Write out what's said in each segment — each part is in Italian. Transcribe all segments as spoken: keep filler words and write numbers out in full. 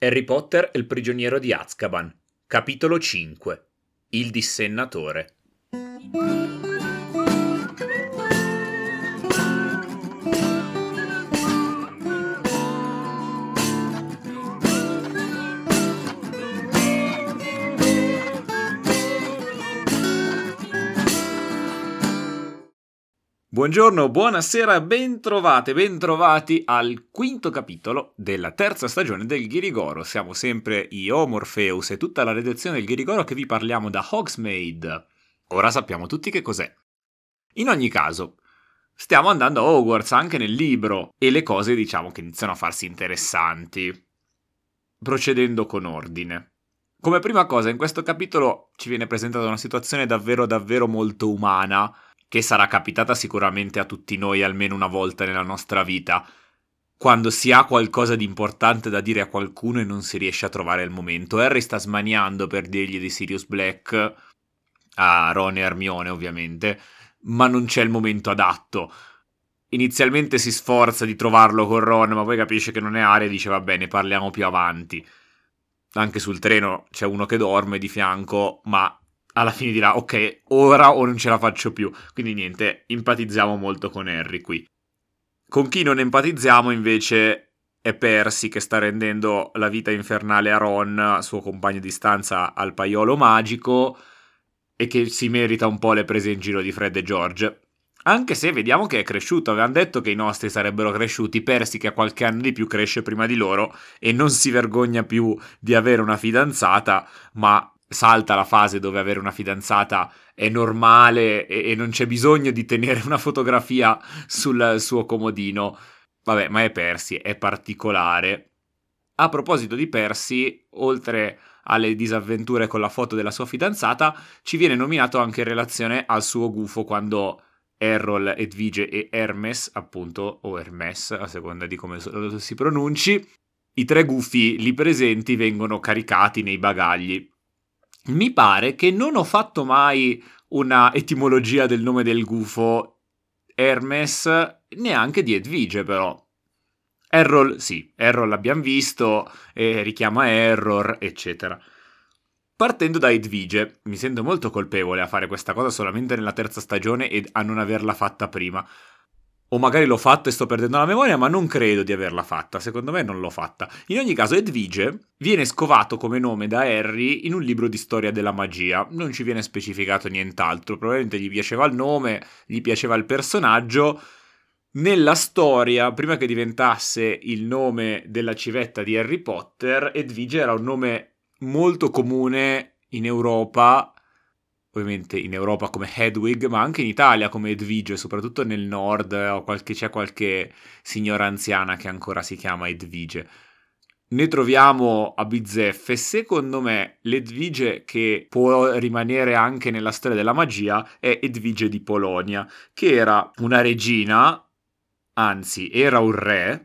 Harry Potter e il prigioniero di Azkaban, capitolo cinque. Il dissennatore. Buongiorno, buonasera, bentrovate, bentrovati al quinto capitolo della terza stagione del Ghirigoro. Siamo sempre io, Morpheus e tutta la redazione del Ghirigoro che vi parliamo da Hogsmeade. Ora sappiamo tutti che cos'è. In ogni caso, stiamo andando a Hogwarts anche nel libro e le cose diciamo che iniziano a farsi interessanti. Procedendo con ordine. Come prima cosa, in questo capitolo ci viene presentata una situazione davvero davvero molto umana, che sarà capitata sicuramente a tutti noi almeno una volta nella nostra vita, quando si ha qualcosa di importante da dire a qualcuno e non si riesce a trovare il momento. Harry sta smaniando per dirgli di Sirius Black, a Ron e Hermione ovviamente, ma non c'è il momento adatto. Inizialmente si sforza di trovarlo con Ron, ma poi capisce che non è Harry e dice va bene, parliamo più avanti. Anche sul treno c'è uno che dorme di fianco, ma alla fine dirà, ok, ora o non ce la faccio più. Quindi niente, empatizziamo molto con Harry qui. Con chi non empatizziamo invece è Percy, che sta rendendo la vita infernale a Ron, suo compagno di stanza al paiolo magico, e che si merita un po' le prese in giro di Fred e George. Anche se vediamo che è cresciuto, avevano detto che i nostri sarebbero cresciuti, Percy che a qualche anno di più cresce prima di loro e non si vergogna più di avere una fidanzata, ma salta la fase dove avere una fidanzata è normale e, e non c'è bisogno di tenere una fotografia sul suo comodino. Vabbè, ma è Percy, è particolare. A proposito di Percy, oltre alle disavventure con la foto della sua fidanzata, ci viene nominato anche in relazione al suo gufo quando Errol, Edwige e Hermes, appunto, o Hermes, a seconda di come lo si pronunci, i tre gufi lì presenti vengono caricati nei bagagli. Mi pare che non ho fatto mai una etimologia del nome del gufo Hermes, neanche di Edwige però. Errol, sì, Errol l'abbiamo visto, eh, richiama Error, eccetera. Partendo da Edwige, mi sento molto colpevole a fare questa cosa solamente nella terza stagione e a non averla fatta prima. O magari l'ho fatta e sto perdendo la memoria, ma non credo di averla fatta, secondo me non l'ho fatta. In ogni caso Edwige viene scovato come nome da Harry in un libro di storia della magia, non ci viene specificato nient'altro, probabilmente gli piaceva il nome, gli piaceva il personaggio. Nella storia, prima che diventasse il nome della civetta di Harry Potter, Edwige era un nome molto comune in Europa, ovviamente in Europa come Hedwig, ma anche in Italia come Edwige, soprattutto nel nord o qualche, c'è qualche signora anziana che ancora si chiama Edwige. Ne troviamo a bizzeffe. Secondo me l'Edwige che può rimanere anche nella storia della magia è Edwige di Polonia, che era una regina, anzi era un re,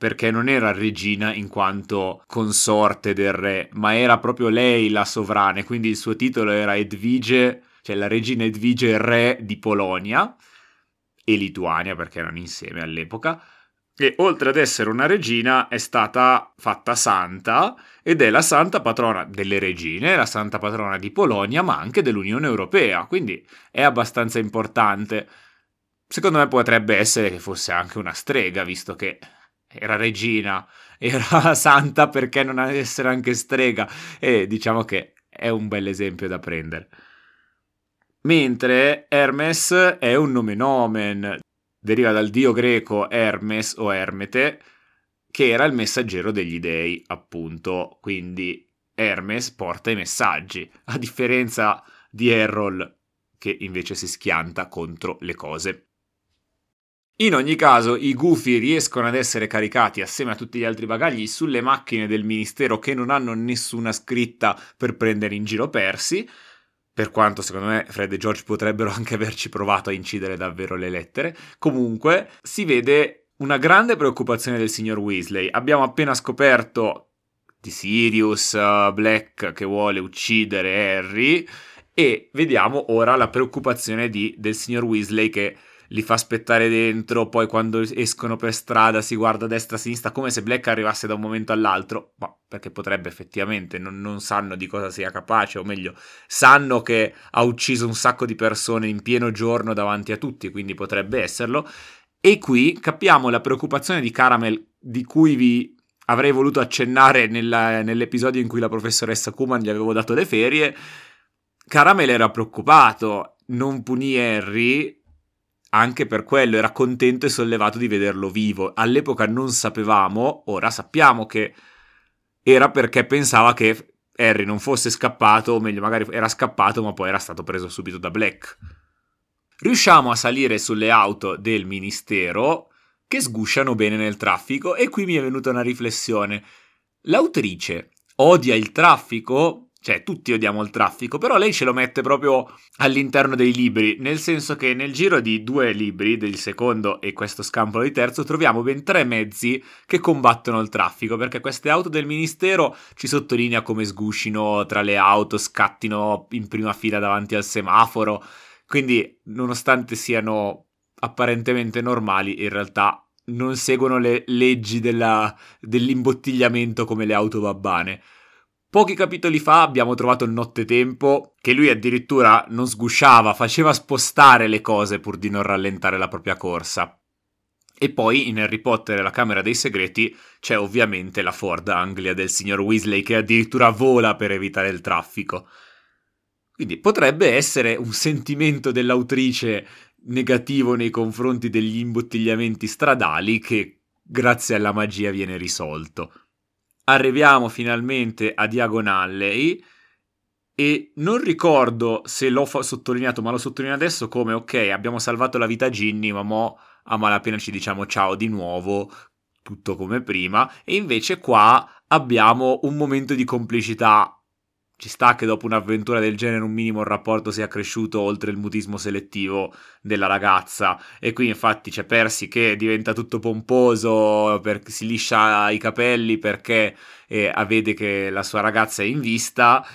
perché non era regina in quanto consorte del re, ma era proprio lei la sovrana, quindi il suo titolo era Edwige, cioè la regina Edwige re di Polonia e Lituania, perché erano insieme all'epoca, e oltre ad essere una regina è stata fatta santa ed è la santa patrona delle regine, la santa patrona di Polonia, ma anche dell'Unione Europea, quindi è abbastanza importante. Secondo me potrebbe essere che fosse anche una strega, visto che era regina, era santa, perché non essere anche strega? E diciamo che è un bel esempio da prendere. Mentre Hermes è un nome nomen, deriva dal dio greco Hermes o Ermete, che era il messaggero degli dei, appunto. Quindi Hermes porta i messaggi, a differenza di Errol, che invece si schianta contro le cose. In ogni caso, i gufi riescono ad essere caricati assieme a tutti gli altri bagagli sulle macchine del ministero che non hanno nessuna scritta per prendere in giro Percy, per quanto secondo me Fred e George potrebbero anche averci provato a incidere davvero le lettere. Comunque, si vede una grande preoccupazione del signor Weasley. Abbiamo appena scoperto di Sirius Black che vuole uccidere Harry e vediamo ora la preoccupazione di, del signor Weasley che li fa aspettare dentro, poi quando escono per strada si guarda a destra e a sinistra come se Black arrivasse da un momento all'altro, ma perché potrebbe effettivamente, non, non sanno di cosa sia capace, o meglio, sanno che ha ucciso un sacco di persone in pieno giorno davanti a tutti, quindi potrebbe esserlo. E qui capiamo la preoccupazione di Caramel, di cui vi avrei voluto accennare nella, nell'episodio in cui la professoressa Kuman gli avevo dato le ferie. Caramel era preoccupato, non punì Harry anche per quello, era contento e sollevato di vederlo vivo. All'epoca non sapevamo, ora sappiamo che era perché pensava che Harry non fosse scappato, o meglio magari era scappato ma poi era stato preso subito da Black. Riusciamo a salire sulle auto del ministero che sgusciano bene nel traffico, e qui mi è venuta una riflessione. L'autrice odia il traffico? Cioè, tutti odiamo il traffico, però lei ce lo mette proprio all'interno dei libri, nel senso che nel giro di due libri, del secondo e questo scampolo di terzo, troviamo ben tre mezzi che combattono il traffico, perché queste auto del ministero ci sottolinea come sguscino tra le auto, scattino in prima fila davanti al semaforo, quindi nonostante siano apparentemente normali, in realtà non seguono le leggi della, dell'imbottigliamento come le auto babbane. Pochi capitoli fa abbiamo trovato il nottetempo, che lui addirittura non sgusciava, faceva spostare le cose pur di non rallentare la propria corsa. E poi in Harry Potter e la Camera dei Segreti c'è ovviamente la Ford Anglia del signor Weasley, che addirittura vola per evitare il traffico. Quindi potrebbe essere un sentimento dell'autrice negativo nei confronti degli imbottigliamenti stradali che grazie alla magia viene risolto. Arriviamo finalmente a Diagonalley e non ricordo se l'ho fa- sottolineato, ma lo sottolineo adesso come, ok, abbiamo salvato la vita a Ginny, ma mo a malapena ci diciamo ciao di nuovo, tutto come prima, e invece qua abbiamo un momento di complicità. Ci sta che dopo un'avventura del genere un minimo il rapporto sia cresciuto oltre il mutismo selettivo della ragazza. E qui infatti c'è Percy che diventa tutto pomposo, per, si liscia i capelli perché eh, vede che la sua ragazza è in vista.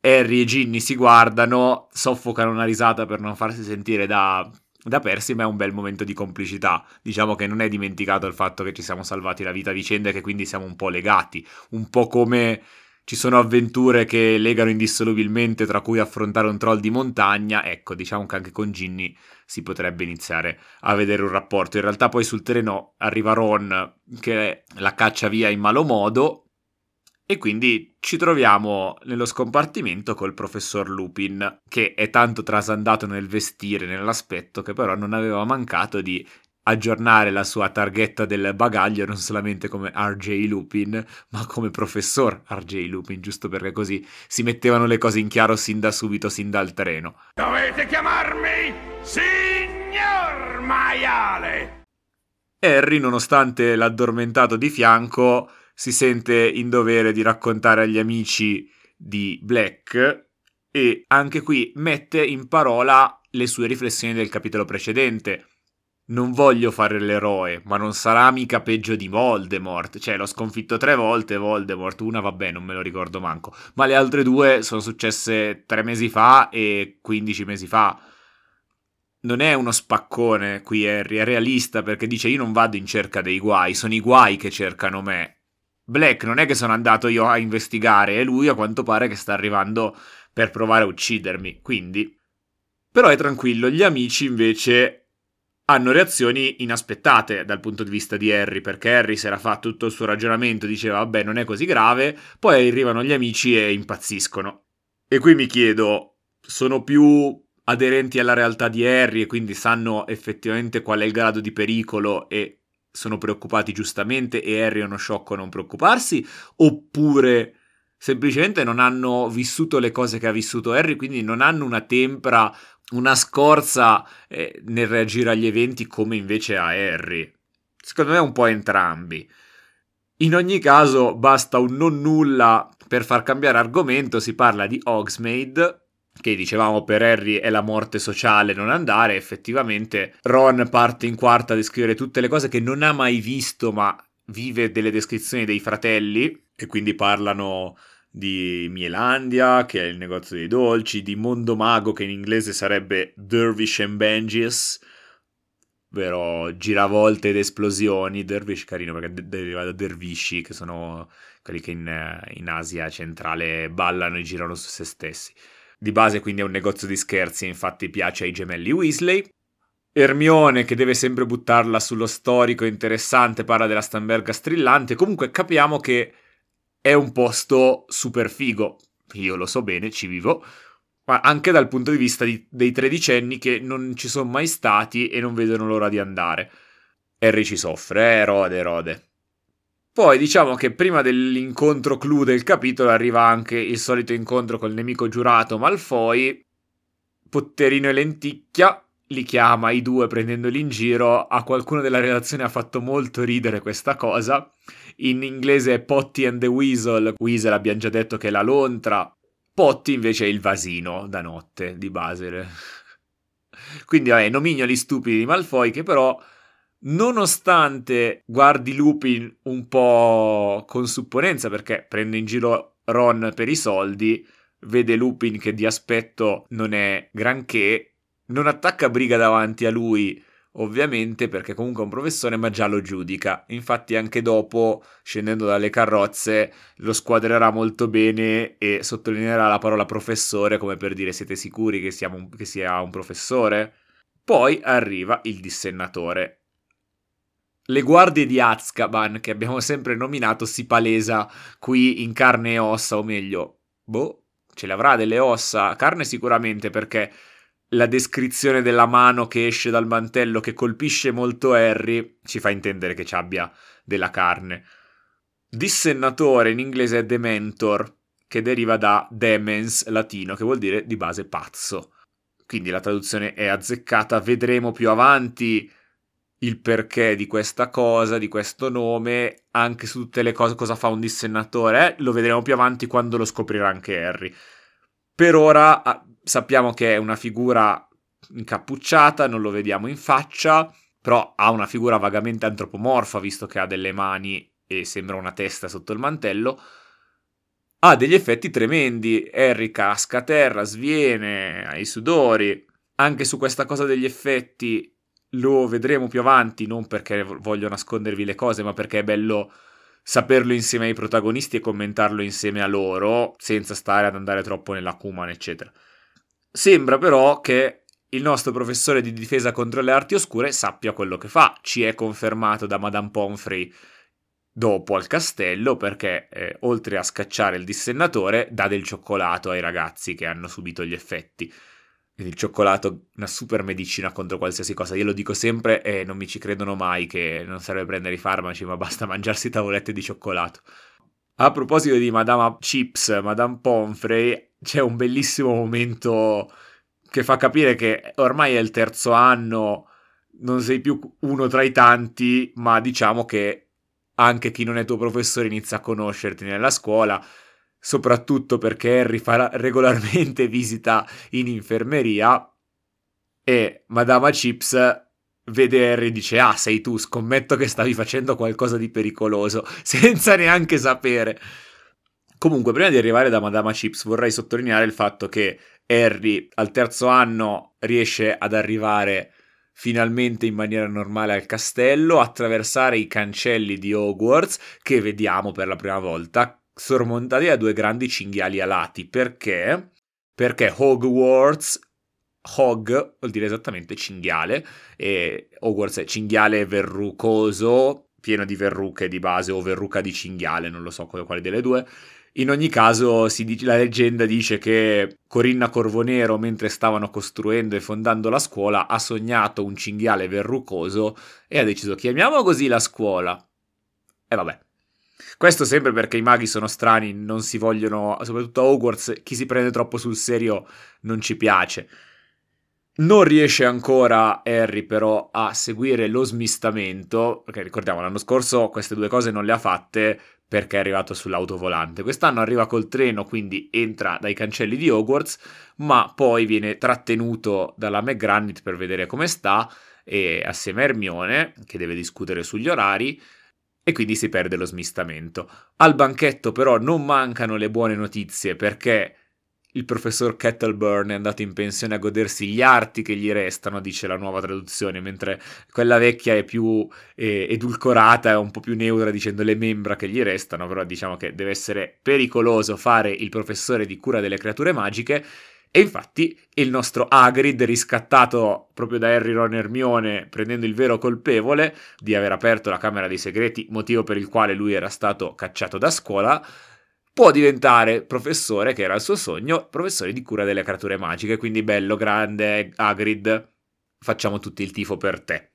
Harry e Ginny si guardano, soffocano una risata per non farsi sentire da, da Percy, ma è un bel momento di complicità. Diciamo che non è dimenticato il fatto che ci siamo salvati la vita a vicenda e che quindi siamo un po' legati, un po' come... Ci sono avventure che legano indissolubilmente, tra cui affrontare un troll di montagna. Ecco, diciamo che anche con Ginny si potrebbe iniziare a vedere un rapporto. In realtà poi sul terreno arriva Ron che la caccia via in malo modo e quindi ci troviamo nello scompartimento col professor Lupin, che è tanto trasandato nel vestire, nell'aspetto, che però non aveva mancato di aggiornare la sua targhetta del bagaglio non solamente come R J Lupin ma come professor R J Lupin, giusto perché così si mettevano le cose in chiaro sin da subito, sin dal treno. Dovete chiamarmi signor Maiale! Harry, nonostante l'addormentato di fianco, si sente in dovere di raccontare agli amici di Black e anche qui mette in parola le sue riflessioni del capitolo precedente. Non voglio fare l'eroe, ma non sarà mica peggio di Voldemort. Cioè, l'ho sconfitto tre volte Voldemort, una vabbè, non me lo ricordo manco, ma le altre due sono successe tre mesi fa e quindici mesi fa. Non è uno spaccone qui Harry, è realista, perché dice io non vado in cerca dei guai, sono i guai che cercano me. Black non è che sono andato io a investigare, è lui a quanto pare che sta arrivando per provare a uccidermi, quindi... Però è tranquillo, gli amici invece... hanno reazioni inaspettate dal punto di vista di Harry, perché Harry si era fatto tutto il suo ragionamento, diceva vabbè non è così grave, poi arrivano gli amici e impazziscono. E qui mi chiedo, sono più aderenti alla realtà di Harry e quindi sanno effettivamente qual è il grado di pericolo e sono preoccupati giustamente e Harry è uno sciocco a non preoccuparsi, oppure... semplicemente non hanno vissuto le cose che ha vissuto Harry, quindi non hanno una tempra, una scorza eh, nel reagire agli eventi come invece ha Harry. Secondo me un po' entrambi. In ogni caso basta un non nulla per far cambiare argomento, si parla di Hogsmeade, che dicevamo per Harry è la morte sociale non andare, effettivamente Ron parte in quarta a descrivere tutte le cose che non ha mai visto ma vive delle descrizioni dei fratelli. E quindi parlano di Mielandia, che è il negozio dei dolci, di Mondo Mago, che in inglese sarebbe Dervish and Benjis, ovvero giravolte ed esplosioni, dervish carino perché deriva da dervisci, che sono quelli che in, in Asia centrale ballano e girano su se stessi. Di base quindi è un negozio di scherzi, infatti piace ai gemelli Weasley. Hermione, che deve sempre buttarla sullo storico interessante, parla della Stamberga strillante. Comunque capiamo che è un posto super figo, io lo so bene, ci vivo, ma anche dal punto di vista di, dei tredicenni che non ci sono mai stati e non vedono l'ora di andare. Harry ci soffre, eh, rode, rode. Poi diciamo che prima dell'incontro clou del capitolo arriva anche il solito incontro col nemico giurato Malfoy. Potterino e Lenticchia li chiama i due prendendoli in giro. A qualcuno della redazione ha fatto molto ridere questa cosa. In inglese è Potty and the Weasel. Weasel abbiamo già detto che è la lontra. Potty invece è il vasino da notte di Basile. Quindi vabbè, nomignoli stupidi di Malfoy, che però nonostante guardi Lupin un po' con supponenza perché prende in giro Ron per i soldi, vede Lupin che di aspetto non è granché. Non attacca briga davanti a lui, ovviamente, perché comunque è un professore, ma già lo giudica. Infatti anche dopo, scendendo dalle carrozze, lo squadrerà molto bene e sottolineerà la parola professore, come per dire: siete sicuri che, siamo un, che sia un professore? Poi arriva il dissennatore. Le guardie di Azkaban, che abbiamo sempre nominato, si palesa qui in carne e ossa, o meglio, boh, ce l'avrà delle ossa? Carne sicuramente, perché la descrizione della mano che esce dal mantello, che colpisce molto Harry, ci fa intendere che ci abbia della carne. Dissennatore in inglese è dementor, che deriva da demens latino, che vuol dire di base pazzo. Quindi la traduzione è azzeccata, vedremo più avanti il perché di questa cosa, di questo nome, anche su tutte le cose, cosa fa un dissennatore, eh? Lo vedremo più avanti quando lo scoprirà anche Harry. Per ora sappiamo che è una figura incappucciata, non lo vediamo in faccia, però ha una figura vagamente antropomorfa, visto che ha delle mani e sembra una testa sotto il mantello. Ha degli effetti tremendi, Harry casca a terra, sviene, ha i sudori. Anche su questa cosa degli effetti lo vedremo più avanti, non perché voglio nascondervi le cose, ma perché è bello saperlo insieme ai protagonisti e commentarlo insieme a loro, senza stare ad andare troppo nella Kuman, eccetera. Sembra però che il nostro professore di difesa contro le arti oscure sappia quello che fa. Ci è confermato da Madame Pomfrey dopo al castello, perché eh, oltre a scacciare il dissennatore, dà del cioccolato ai ragazzi che hanno subito gli effetti. Il cioccolato, una super medicina contro qualsiasi cosa. Io lo dico sempre e eh, non mi ci credono mai che non serve prendere i farmaci, ma basta mangiarsi tavolette di cioccolato. A proposito di Madame Chips, Madame Pomfrey, c'è un bellissimo momento che fa capire che ormai è il terzo anno, non sei più uno tra i tanti, ma diciamo che anche chi non è tuo professore inizia a conoscerti nella scuola, soprattutto perché Harry fa regolarmente visita in infermeria e Madame Chips vede Harry e dice: ah, sei tu, scommetto che stavi facendo qualcosa di pericoloso, senza neanche sapere. Comunque, prima di arrivare da Madame Chips, vorrei sottolineare il fatto che Harry al terzo anno riesce ad arrivare finalmente in maniera normale al castello, attraversare i cancelli di Hogwarts, che vediamo per la prima volta sormontati da due grandi cinghiali alati. Perché? Perché Hogwarts, Hog vuol dire esattamente cinghiale, e Hogwarts è cinghiale verrucoso, pieno di verruche di base, o verruca di cinghiale, non lo so quale delle due. In ogni caso si dice, la leggenda dice che Corinna Corvonero, mentre stavano costruendo e fondando la scuola, ha sognato un cinghiale verrucoso e ha deciso: chiamiamo così la scuola. E vabbè. Questo sempre perché i maghi sono strani, non si vogliono, soprattutto a Hogwarts, chi si prende troppo sul serio non ci piace. Non riesce ancora Harry però a seguire lo smistamento, perché ricordiamo l'anno scorso queste due cose non le ha fatte perché è arrivato sull'autovolante. Quest'anno arriva col treno, quindi entra dai cancelli di Hogwarts, ma poi viene trattenuto dalla McGranit per vedere come sta, e assieme a Hermione, che deve discutere sugli orari, e quindi si perde lo smistamento. Al banchetto però non mancano le buone notizie, perché Il professor Kettleburn è andato in pensione a godersi gli arti che gli restano, dice la nuova traduzione, mentre quella vecchia è più eh, edulcorata, è un po' più neutra dicendo le membra che gli restano, però diciamo che deve essere pericoloso fare il professore di cura delle creature magiche. E infatti il nostro Hagrid, riscattato proprio da Harry, Ron e Hermione, prendendo il vero colpevole di aver aperto la Camera dei Segreti, motivo per il quale lui era stato cacciato da scuola, può diventare professore, che era il suo sogno, professore di cura delle creature magiche. Quindi bello, grande Hagrid, facciamo tutti il tifo per te.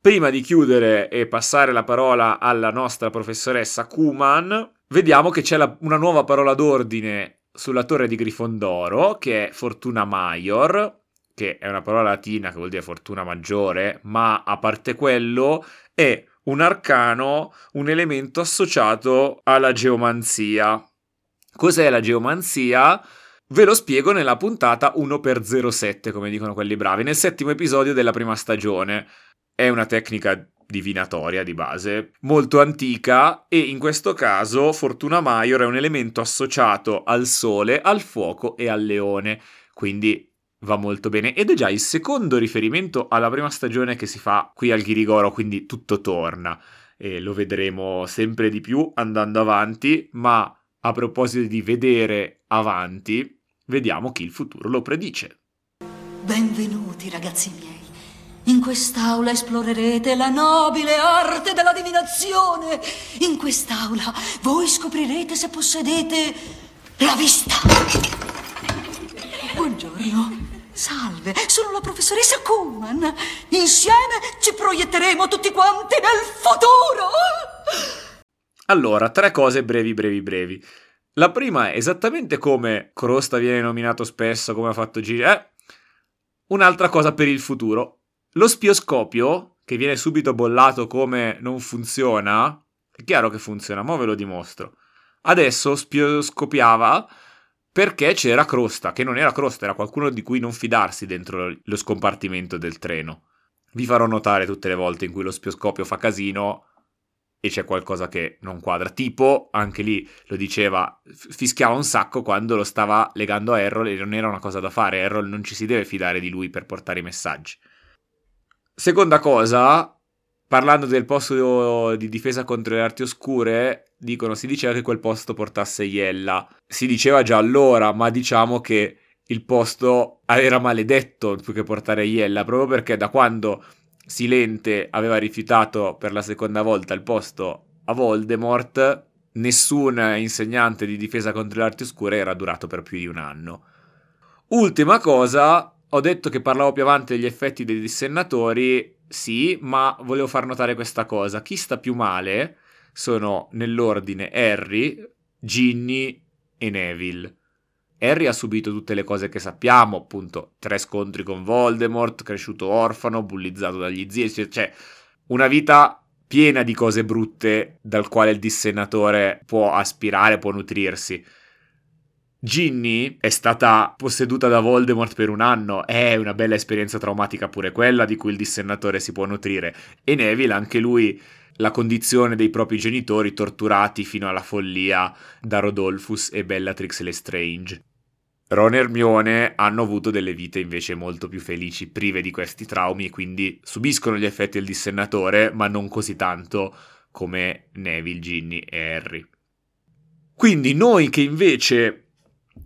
Prima di chiudere e passare la parola alla nostra professoressa Kuman, vediamo che c'è la, una nuova parola d'ordine sulla torre di Grifondoro, che è Fortuna Maior, che è una parola latina che vuol dire fortuna maggiore, ma a parte quello è un arcano, un elemento associato alla geomanzia. Cos'è la geomanzia? Ve lo spiego nella puntata uno per zero sette, come dicono quelli bravi, nel settimo episodio della prima stagione. È una tecnica divinatoria di base, molto antica, e in questo caso Fortuna Maior è un elemento associato al sole, al fuoco e al leone, quindi va molto bene, ed è già il secondo riferimento alla prima stagione che si fa qui al Ghirigoro, quindi tutto torna, e lo vedremo sempre di più andando avanti. Ma a proposito di vedere avanti, vediamo chi il futuro lo predice. Benvenuti ragazzi miei, in quest'aula esplorerete la nobile arte della divinazione, in quest'aula voi scoprirete se possedete la vista. Buongiorno. Salve, sono la professoressa Kuman. Insieme ci proietteremo tutti quanti nel futuro. Allora, tre cose brevi, brevi, brevi. La prima è, esattamente come Crosta viene nominato spesso, come ha fatto Gigi, eh? Un'altra cosa per il futuro. Lo spioscopio, che viene subito bollato come non funziona, è chiaro che funziona, ma ve lo dimostro. Adesso spioscopiava perché c'era Crosta, che non era Crosta, era qualcuno di cui non fidarsi dentro lo scompartimento del treno. Vi farò notare tutte le volte in cui lo spioscopio fa casino e c'è qualcosa che non quadra. Tipo, anche lì lo diceva, fischiava un sacco quando lo stava legando a Errol e non era una cosa da fare. Errol non ci si deve fidare di lui per portare i messaggi. Seconda cosa, parlando del posto di difesa contro le arti oscure, dicono, si diceva che quel posto portasse Iella. Si diceva già allora, ma diciamo che il posto era maledetto più che portare Iella, proprio perché da quando Silente aveva rifiutato per la seconda volta il posto a Voldemort, nessun insegnante di difesa contro le arti oscure era durato per più di un anno. Ultima cosa, ho detto che parlavo più avanti degli effetti dei dissennatori, sì, ma volevo far notare questa cosa. Chi sta più male sono, nell'ordine, Harry, Ginny e Neville. Harry ha subito tutte le cose che sappiamo, appunto, tre scontri con Voldemort, cresciuto orfano, bullizzato dagli zii, cioè una vita piena di cose brutte dal quale il dissennatore può aspirare, può nutrirsi. Ginny è stata posseduta da Voldemort per un anno, è una bella esperienza traumatica pure quella, di cui il dissennatore si può nutrire, e Neville, anche lui, la condizione dei propri genitori torturati fino alla follia da Rodolphus e Bellatrix Lestrange. Ron e Hermione hanno avuto delle vite invece molto più felici, prive di questi traumi, e quindi subiscono gli effetti del dissennatore, ma non così tanto come Neville, Ginny e Harry. Quindi noi che invece,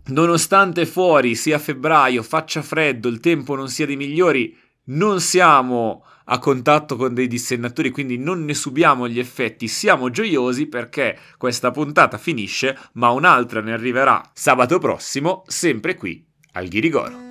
nonostante fuori sia febbraio, faccia freddo, il tempo non sia dei migliori, non siamo a contatto con dei dissennatori, quindi non ne subiamo gli effetti, siamo gioiosi perché questa puntata finisce, ma un'altra ne arriverà sabato prossimo, sempre qui al Ghirigoro.